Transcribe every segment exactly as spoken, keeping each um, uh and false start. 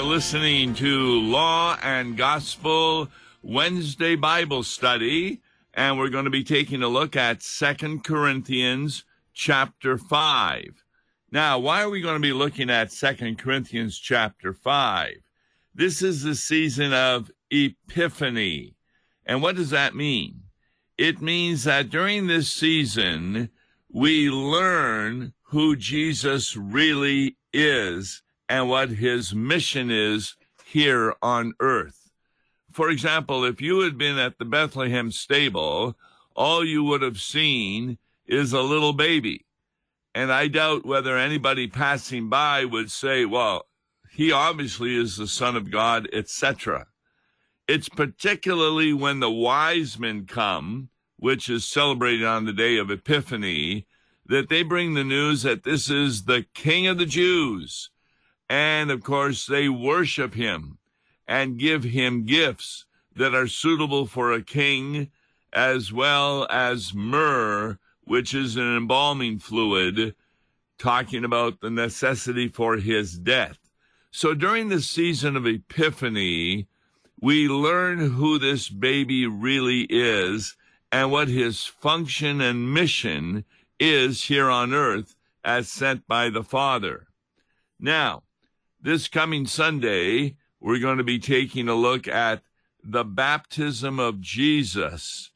are listening to Law and Gospel Wednesday Bible Study, and we're going to be taking a look at Second Corinthians chapter five. Now, why are we going to be looking at Second Corinthians chapter five? This is the season of Epiphany. And what does that mean? It means that during this season, we learn who Jesus really is and what his mission is here on earth. For example, if you had been at the Bethlehem stable, all you would have seen is a little baby. And I doubt whether anybody passing by would say, well, he obviously is the Son of God, et cetera. It's particularly when the wise men come, which is celebrated on the day of Epiphany, that they bring the news that this is the King of the Jews. And, of course, they worship him and give him gifts that are suitable for a king, as well as myrrh, which is an embalming fluid, talking about the necessity for his death. So during the season of Epiphany, we learn who this baby really is and what his function and mission is here on earth as sent by the Father. Now, this coming Sunday, we're going to be taking a look at the baptism of Jesus.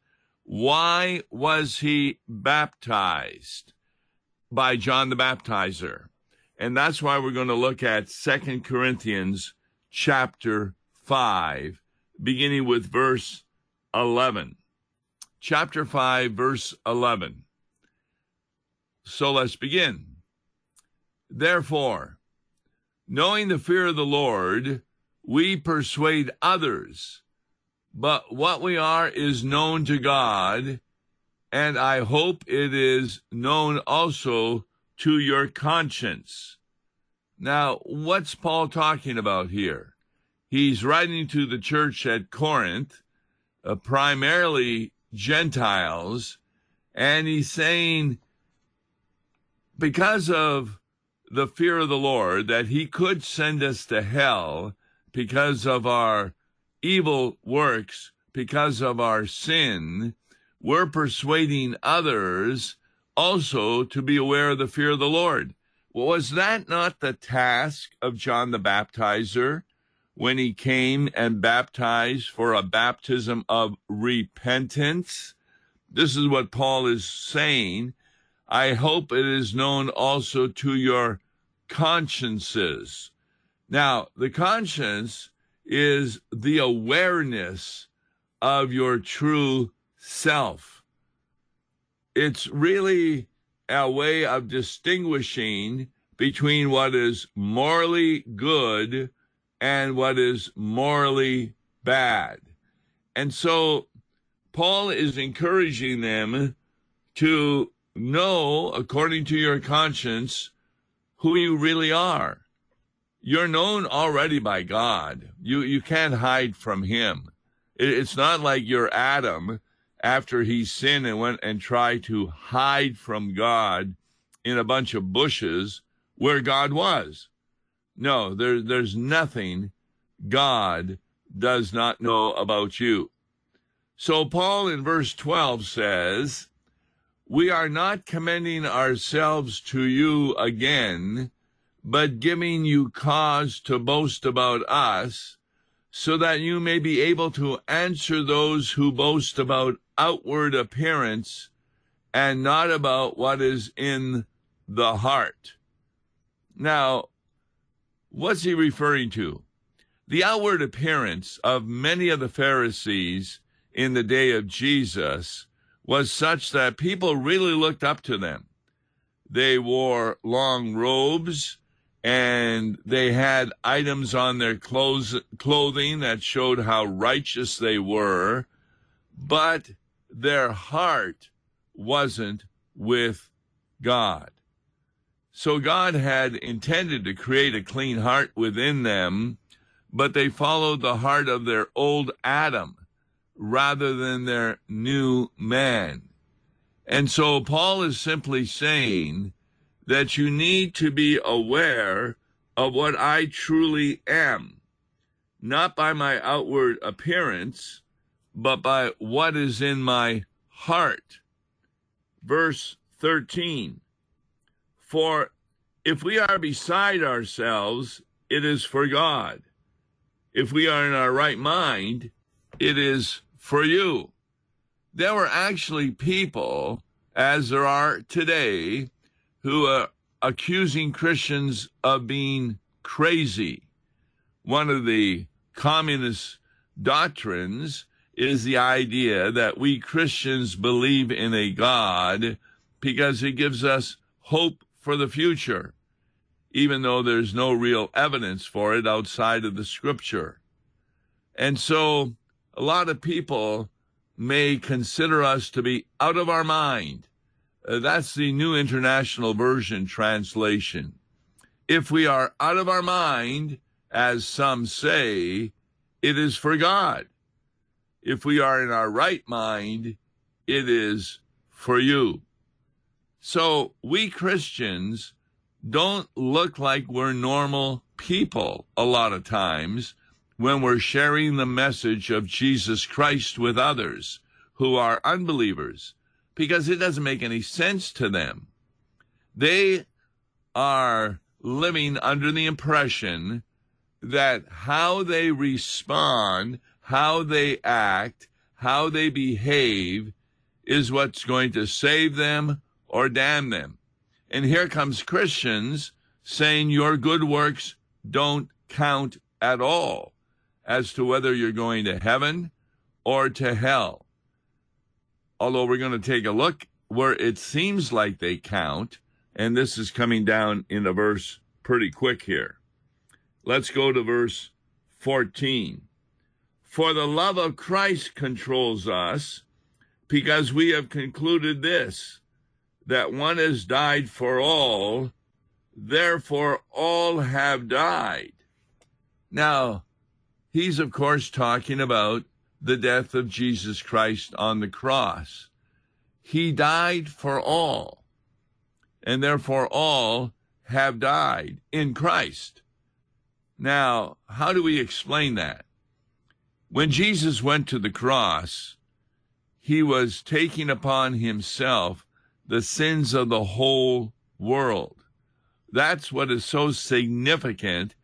Why was he baptized by John the Baptizer? And that's why we're going to look at Second Corinthians chapter five, beginning with verse eleven. Chapter five, verse eleven. So let's begin. Therefore, knowing the fear of the Lord, we persuade others, but what we are is known to God, and I hope it is known also to your conscience. Now, what's Paul talking about here? He's writing to the church at Corinth, uh, primarily Gentiles, and he's saying, because of the fear of the Lord, that he could send us to hell because of our evil works, because of our sin, we're persuading others also to be aware of the fear of the Lord. Well, was that not the task of John the Baptizer when he came and baptized for a baptism of repentance? This is what Paul is saying. I hope it is known also to your consciences. Now, the conscience is the awareness of your true self. It's really a way of distinguishing between what is morally good and what is morally bad. And so Paul is encouraging them to know, according to your conscience, who you really are. You're known already by God. You, you can't hide from him. It, it's not like you're Adam after he sinned and went and tried to hide from God in a bunch of bushes where God was. No, there, there's nothing God does not know about you. So Paul in verse twelve says, we are not commending ourselves to you again, but giving you cause to boast about us, so that you may be able to answer those who boast about outward appearance and not about what is in the heart. Now, what's he referring to? The outward appearance of many of the Pharisees in the day of Jesus was such that people really looked up to them. They wore long robes, and they had items on their clothes, clothing that showed how righteous they were, but their heart wasn't with God. So God had intended to create a clean heart within them, but they followed the heart of their old Adam rather than their new man. And so Paul is simply saying that you need to be aware of what I truly am, not by my outward appearance, but by what is in my heart. Verse thirteen, for if we are beside ourselves, it is for God. If we are in our right mind, it is for you. There were actually people, as there are today, who are accusing Christians of being crazy. One of the communist doctrines is the idea that we Christians believe in a God because it gives us hope for the future, even though there's no real evidence for it outside of the Scripture. And so a lot of people may consider us to be out of our mind. Uh, that's the New International Version translation. If we are out of our mind, as some say, it is for God. If we are in our right mind, it is for you. So we Christians don't look like we're normal people a lot of times when we're sharing the message of Jesus Christ with others who are unbelievers, because it doesn't make any sense to them. They are living under the impression that how they respond, how they act, how they behave is what's going to save them or damn them. And here comes Christians saying your good works don't count at all as to whether you're going to heaven or to hell. Although we're going to take a look where it seems like they count, and this is coming down in the verse pretty quick here. Let's go to verse fourteen. For the love of Christ controls us, because we have concluded this, that one has died for all, therefore all have died. Now, he's of course talking about the death of Jesus Christ on the cross. He died for all, and therefore all have died in Christ. Now, how do we explain that? When Jesus went to the cross, he was taking upon himself the sins of the whole world. That's what is so significant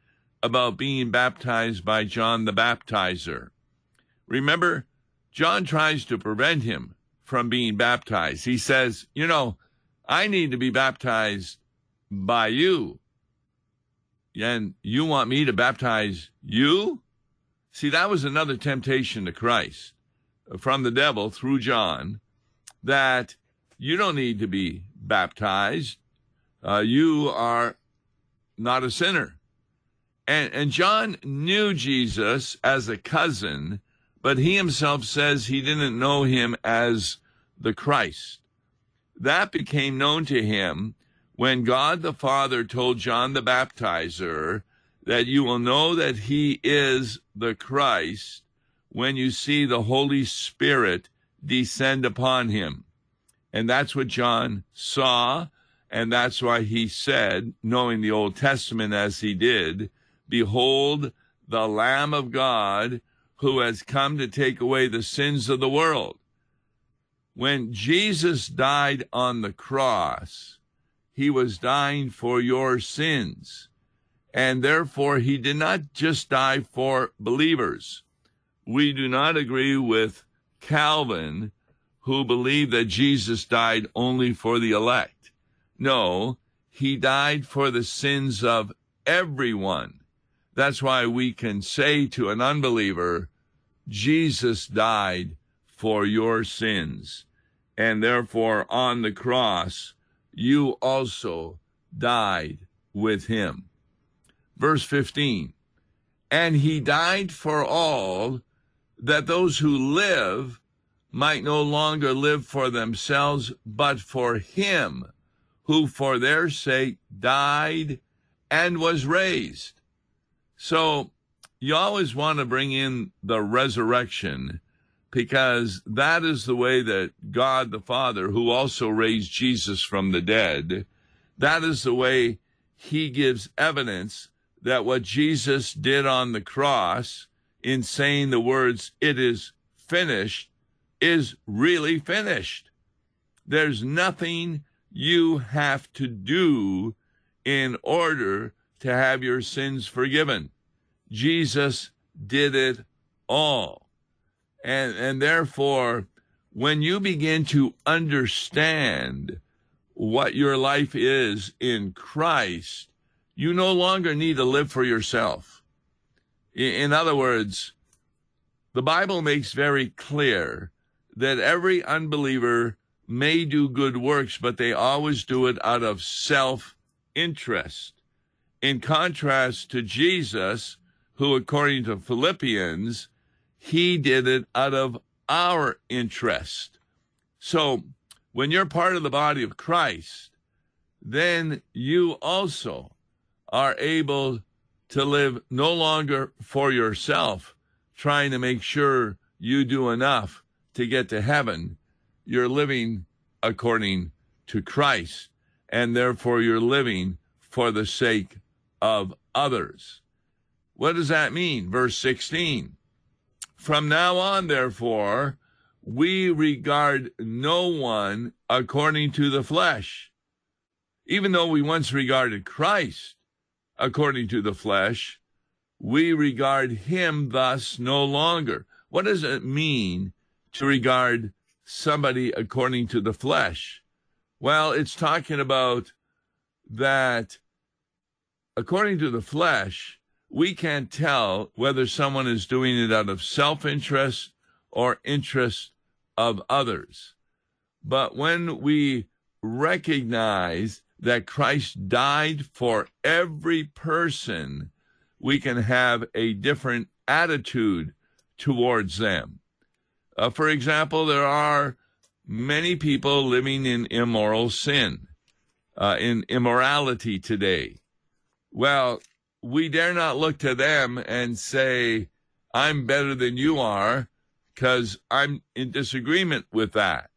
about being baptized by John the Baptizer. Remember, John tries to prevent him from being baptized. He says, you know, I need to be baptized by you, and you want me to baptize you? See, that was another temptation to Christ from the devil through John, that you don't need to be baptized. Uh, you are not a sinner. And, and John knew Jesus as a cousin, but he himself says he didn't know him as the Christ. That became known to him when God the Father told John the Baptizer that you will know that he is the Christ when you see the Holy Spirit descend upon him. And that's what John saw, and that's why he said, knowing the Old Testament as he did, behold, the Lamb of God who has come to take away the sins of the world. When Jesus died on the cross, he was dying for your sins. And therefore, he did not just die for believers. We do not agree with Calvin, who believed that Jesus died only for the elect. No, he died for the sins of everyone. That's why we can say to an unbeliever, Jesus died for your sins. And therefore, on the cross, you also died with him. Verse fifteen, and he died for all, that those who live might no longer live for themselves, but for him who for their sake died and was raised. So you always want to bring in the resurrection, because that is the way that God the Father, who also raised Jesus from the dead, that is the way he gives evidence that what Jesus did on the cross in saying the words, "It is finished," is really finished. There's nothing you have to do in order to have your sins forgiven. Jesus did it all. And, and therefore, when you begin to understand what your life is in Christ, you no longer need to live for yourself. In other words, the Bible makes very clear that every unbeliever may do good works, but they always do it out of self-interest. In contrast to Jesus, who, according to Philippians, he did it out of our interest. So when you're part of the body of Christ, then you also are able to live no longer for yourself, trying to make sure you do enough to get to heaven. You're living according to Christ, and therefore you're living for the sake of others. What does that mean? Verse sixteen, from now on, therefore, we regard no one according to the flesh. Even though we once regarded Christ according to the flesh, we regard him thus no longer. What does it mean to regard somebody according to the flesh? Well, it's talking about that according to the flesh, we can't tell whether someone is doing it out of self-interest or interest of others. But when we recognize that Christ died for every person, we can have a different attitude towards them. Uh, for example, there are many people living in immoral sin, uh, in immorality today. Well, we dare not look to them and say, I'm better than you are, because I'm in disagreement with that.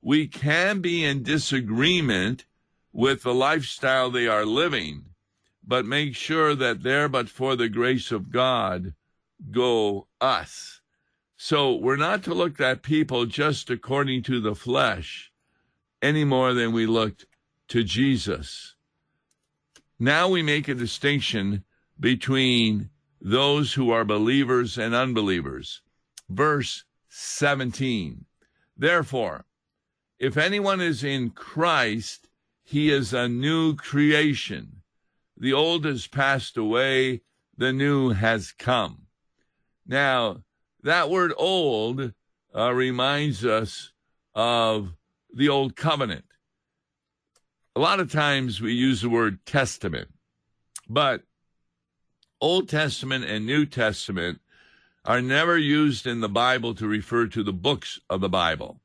We can be in disagreement with the lifestyle they are living, but make sure that there, but for the grace of God, go us. So we're not to look at people just according to the flesh any more than we looked to Jesus. Now we make a distinction between those who are believers and unbelievers. Verse seventeen, therefore, if anyone is in Christ, he is a new creation. The old has passed away, the new has come. Now, that word old uh, reminds us of the old covenant. A lot of times we use the word testament, but Old Testament and New Testament are never used in the Bible to refer to the books of the Bible.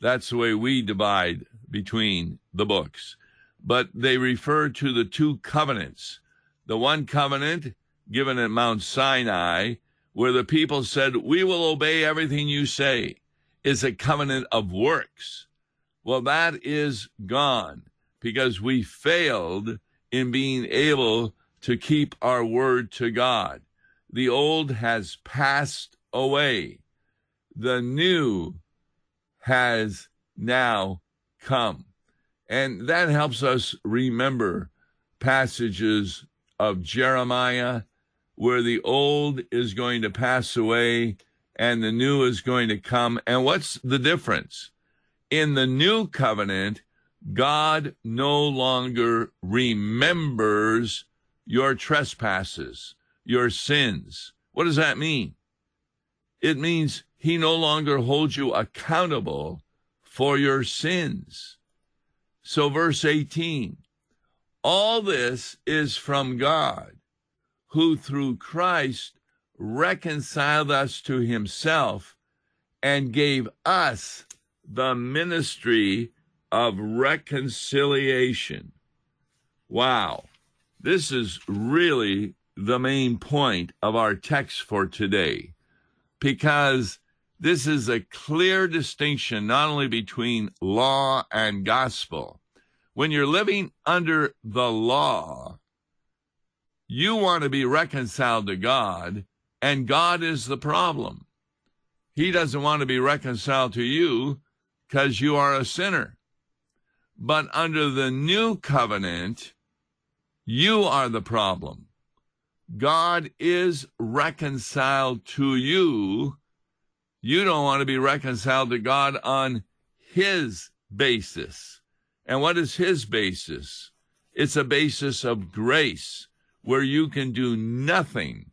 That's the way we divide between the books. But they refer to the two covenants. The one covenant given at Mount Sinai, where the people said, we will obey everything you say, is a covenant of works. Well, that is gone because we failed in being able to keep our word to God. The old has passed away. The new has now come. And that helps us remember passages of Jeremiah where the old is going to pass away and the new is going to come. And what's the difference? In the new covenant, God no longer remembers your trespasses, your sins. What does that mean? It means he no longer holds you accountable for your sins. So verse eighteen, all this is from God, who through Christ reconciled us to himself and gave us the ministry of reconciliation. Wow, this is really the main point of our text for today, because this is a clear distinction not only between law and gospel. When you're living under the law, You want to be reconciled to God, and God is the problem. He doesn't want to be reconciled to you because you are a sinner. But under the new covenant, you are the problem. God is reconciled to you. You don't want to be reconciled to God on his basis. And what is his basis? It's a basis of grace, where you can do nothing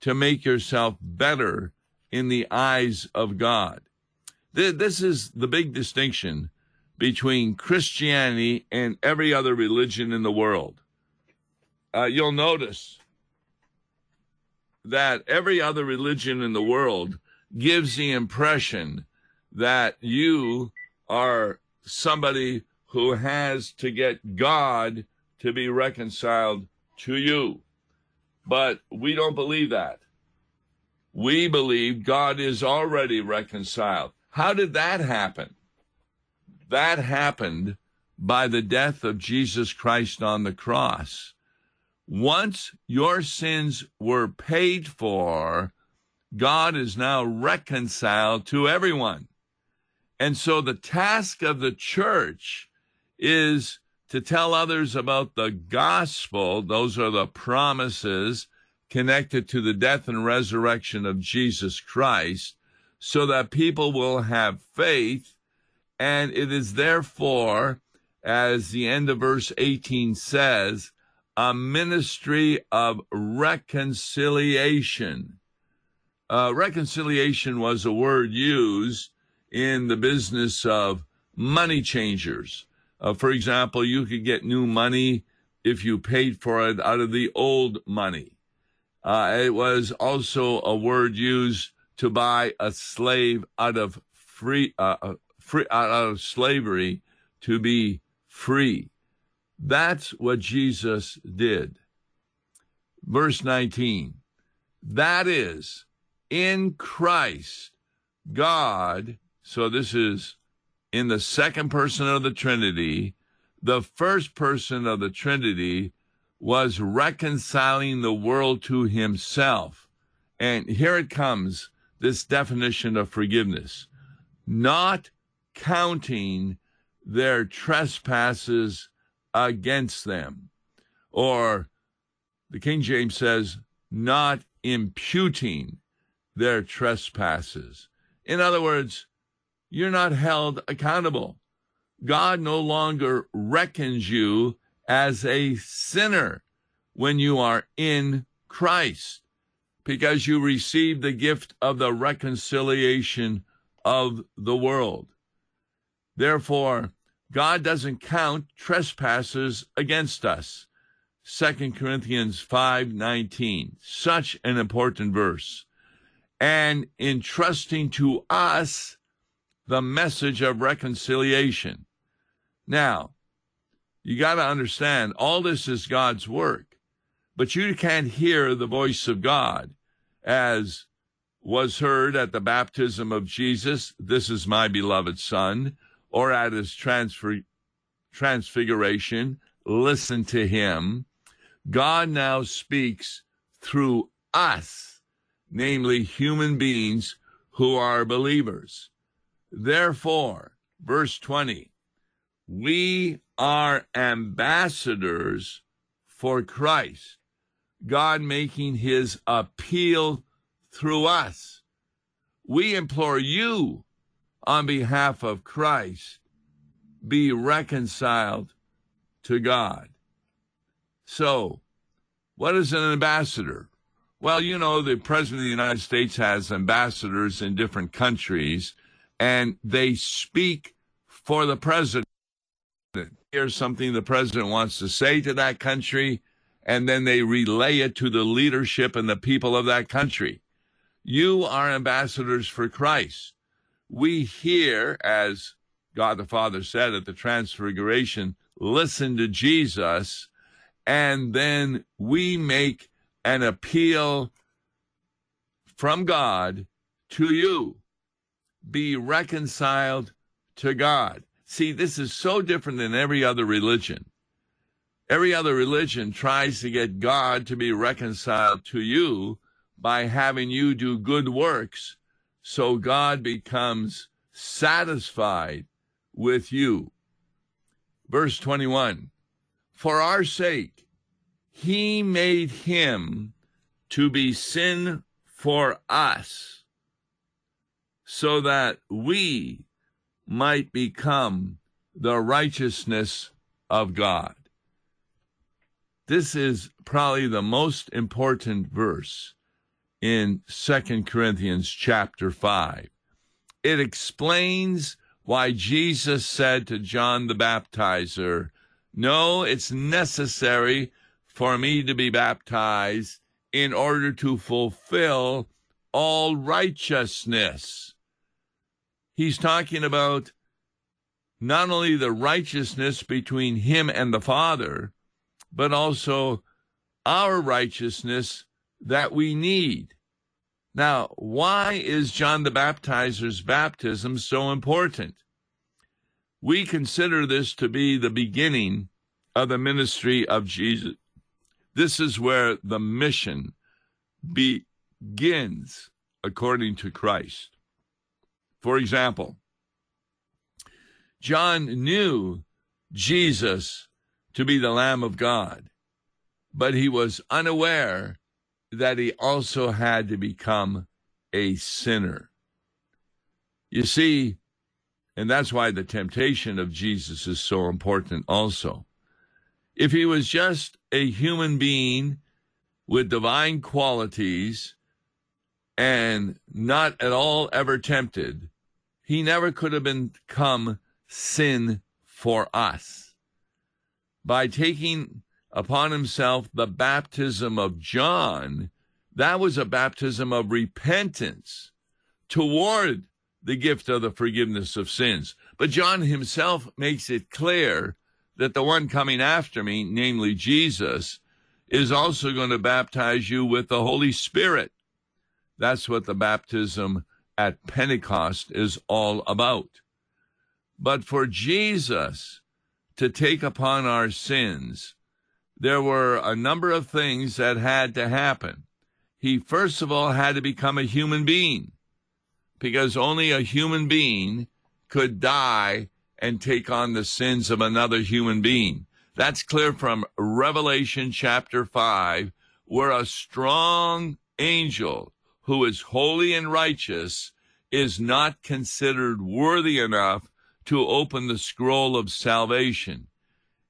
to make yourself better in the eyes of God. This is the big distinction between Christianity and every other religion in the world. Uh, you'll notice that every other religion in the world gives the impression that you are somebody who has to get God to be reconciled to you. But we don't believe that. We believe God is already reconciled. How did that happen? That happened by the death of Jesus Christ on the cross. Once your sins were paid for, God is now reconciled to everyone. And so the task of the church is to tell others about the gospel. Those are the promises connected to the death and resurrection of Jesus Christ, so that people will have faith. And it is therefore, as the end of verse eighteen says, a ministry of reconciliation. Uh, reconciliation was a word used in the business of money changers. Uh, for example, you could get new money if you paid for it out of the old money. Uh, it was also a word used to buy a slave out of free, uh, free out of slavery to be free. That's what Jesus did. Verse nineteen, that is, in Christ, God, so this is in the second person of the Trinity, the first person of the Trinity was reconciling the world to himself. And here it comes, this definition of forgiveness, not counting their trespasses against them. Or the King James says, not imputing their trespasses. In other words, you're not held accountable. God no longer reckons you as a sinner when you are in Christ, because you receive the gift of the reconciliation of the world. Therefore, God doesn't count trespasses against us. Second Corinthians five nineteen, such an important verse. And entrusting to us the message of reconciliation. Now, you got to understand, all this is God's work, but you can't hear the voice of God as was heard at the baptism of Jesus, "This is my beloved Son," or at his transfiguration, "Listen to him." God now speaks through us, namely human beings who are believers. Therefore, verse twenty, we are ambassadors for Christ, God making his appeal through us. We implore you on behalf of Christ, be reconciled to God. So, what is an ambassador? Well, you know, the President of the United States has ambassadors in different countries, and they speak for the president. Here's something the president wants to say to that country, and then they relay it to the leadership and the people of that country. You are ambassadors for Christ. We hear, as God the Father said at the Transfiguration, listen to Jesus, and then we make an appeal from God to you. Be reconciled to God. See, this is so different than every other religion. Every other religion tries to get God to be reconciled to you by having you do good works, so God becomes satisfied with you. Verse twenty-one, for our sake, he made him to be sin for us, so that we might become the righteousness of God. This is probably the most important verse in Second Corinthians chapter five. It explains why Jesus said to John the Baptizer, no, it's necessary for me to be baptized in order to fulfill all righteousness. He's talking about not only the righteousness between him and the Father, but also our righteousness that we need. Now, why is John the Baptizer's baptism so important? We consider this to be the beginning of the ministry of Jesus. This is where the mission begins according to Christ. For example, John knew Jesus to be the Lamb of God, but he was unaware that he also had to become a sinner. You see, and that's why the temptation of Jesus is so important also. If he was just a human being with divine qualities and not at all ever tempted, he never could have become sin for us. By taking upon himself the baptism of John, that was a baptism of repentance toward the gift of the forgiveness of sins. But John himself makes it clear that the one coming after me, namely Jesus, is also going to baptize you with the Holy Spirit. That's what the baptism at Pentecost is all about. But for Jesus to take upon our sins, there were a number of things that had to happen. He, first of all, had to become a human being, because only a human being could die and take on the sins of another human being. That's clear from Revelation chapter five, where a strong angel who is holy and righteous is not considered worthy enough to open the scroll of salvation.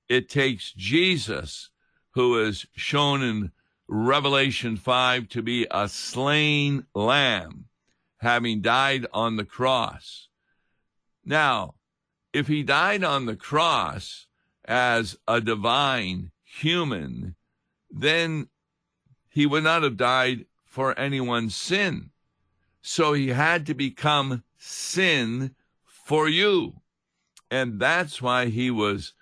It takes Jesus, who is shown in Revelation five to be a slain lamb, having died on the cross. Now, if he died on the cross as a divine human, then he would not have died for anyone's sin. So he had to become sin for you. And that's why he was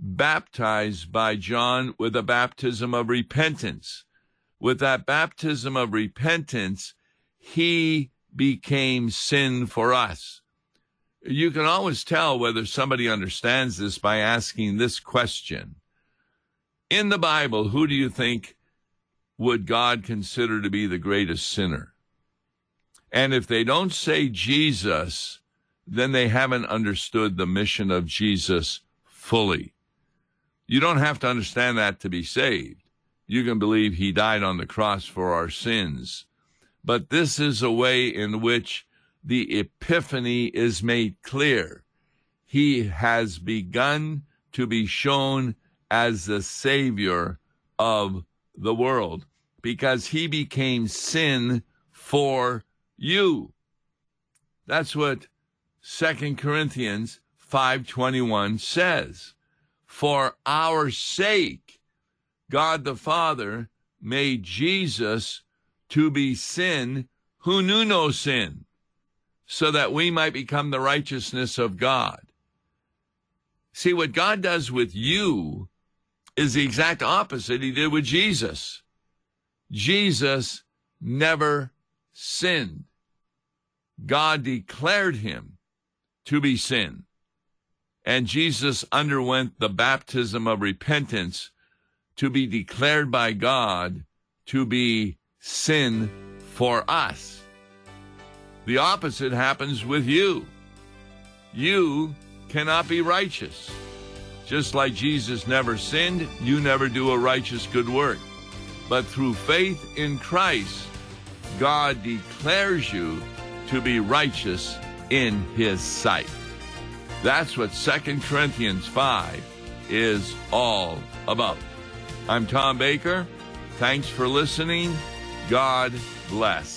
baptized by John with a baptism of repentance. With that baptism of repentance, he became sin for us. You can always tell whether somebody understands this by asking this question. In the Bible, who do you think would God consider to be the greatest sinner? And if they don't say Jesus, then they haven't understood the mission of Jesus fully. You don't have to understand that to be saved. You can believe he died on the cross for our sins. But this is a way in which the epiphany is made clear. He has begun to be shown as the Savior of the world, because he became sin for you. That's what Second Corinthians five twenty-one says. For our sake, God the Father made Jesus to be sin who knew no sin, so that we might become the righteousness of God. See, what God does with you is the exact opposite he did with Jesus. Jesus never sinned. God declared him to be sin. And Jesus underwent the baptism of repentance to be declared by God to be sin for us. The opposite happens with you. You cannot be righteous. Just like Jesus never sinned, you never do a righteous good work. But through faith in Christ, God declares you to be righteous in his sight. That's what Second Corinthians five is all about. I'm Tom Baker. Thanks for listening. God bless.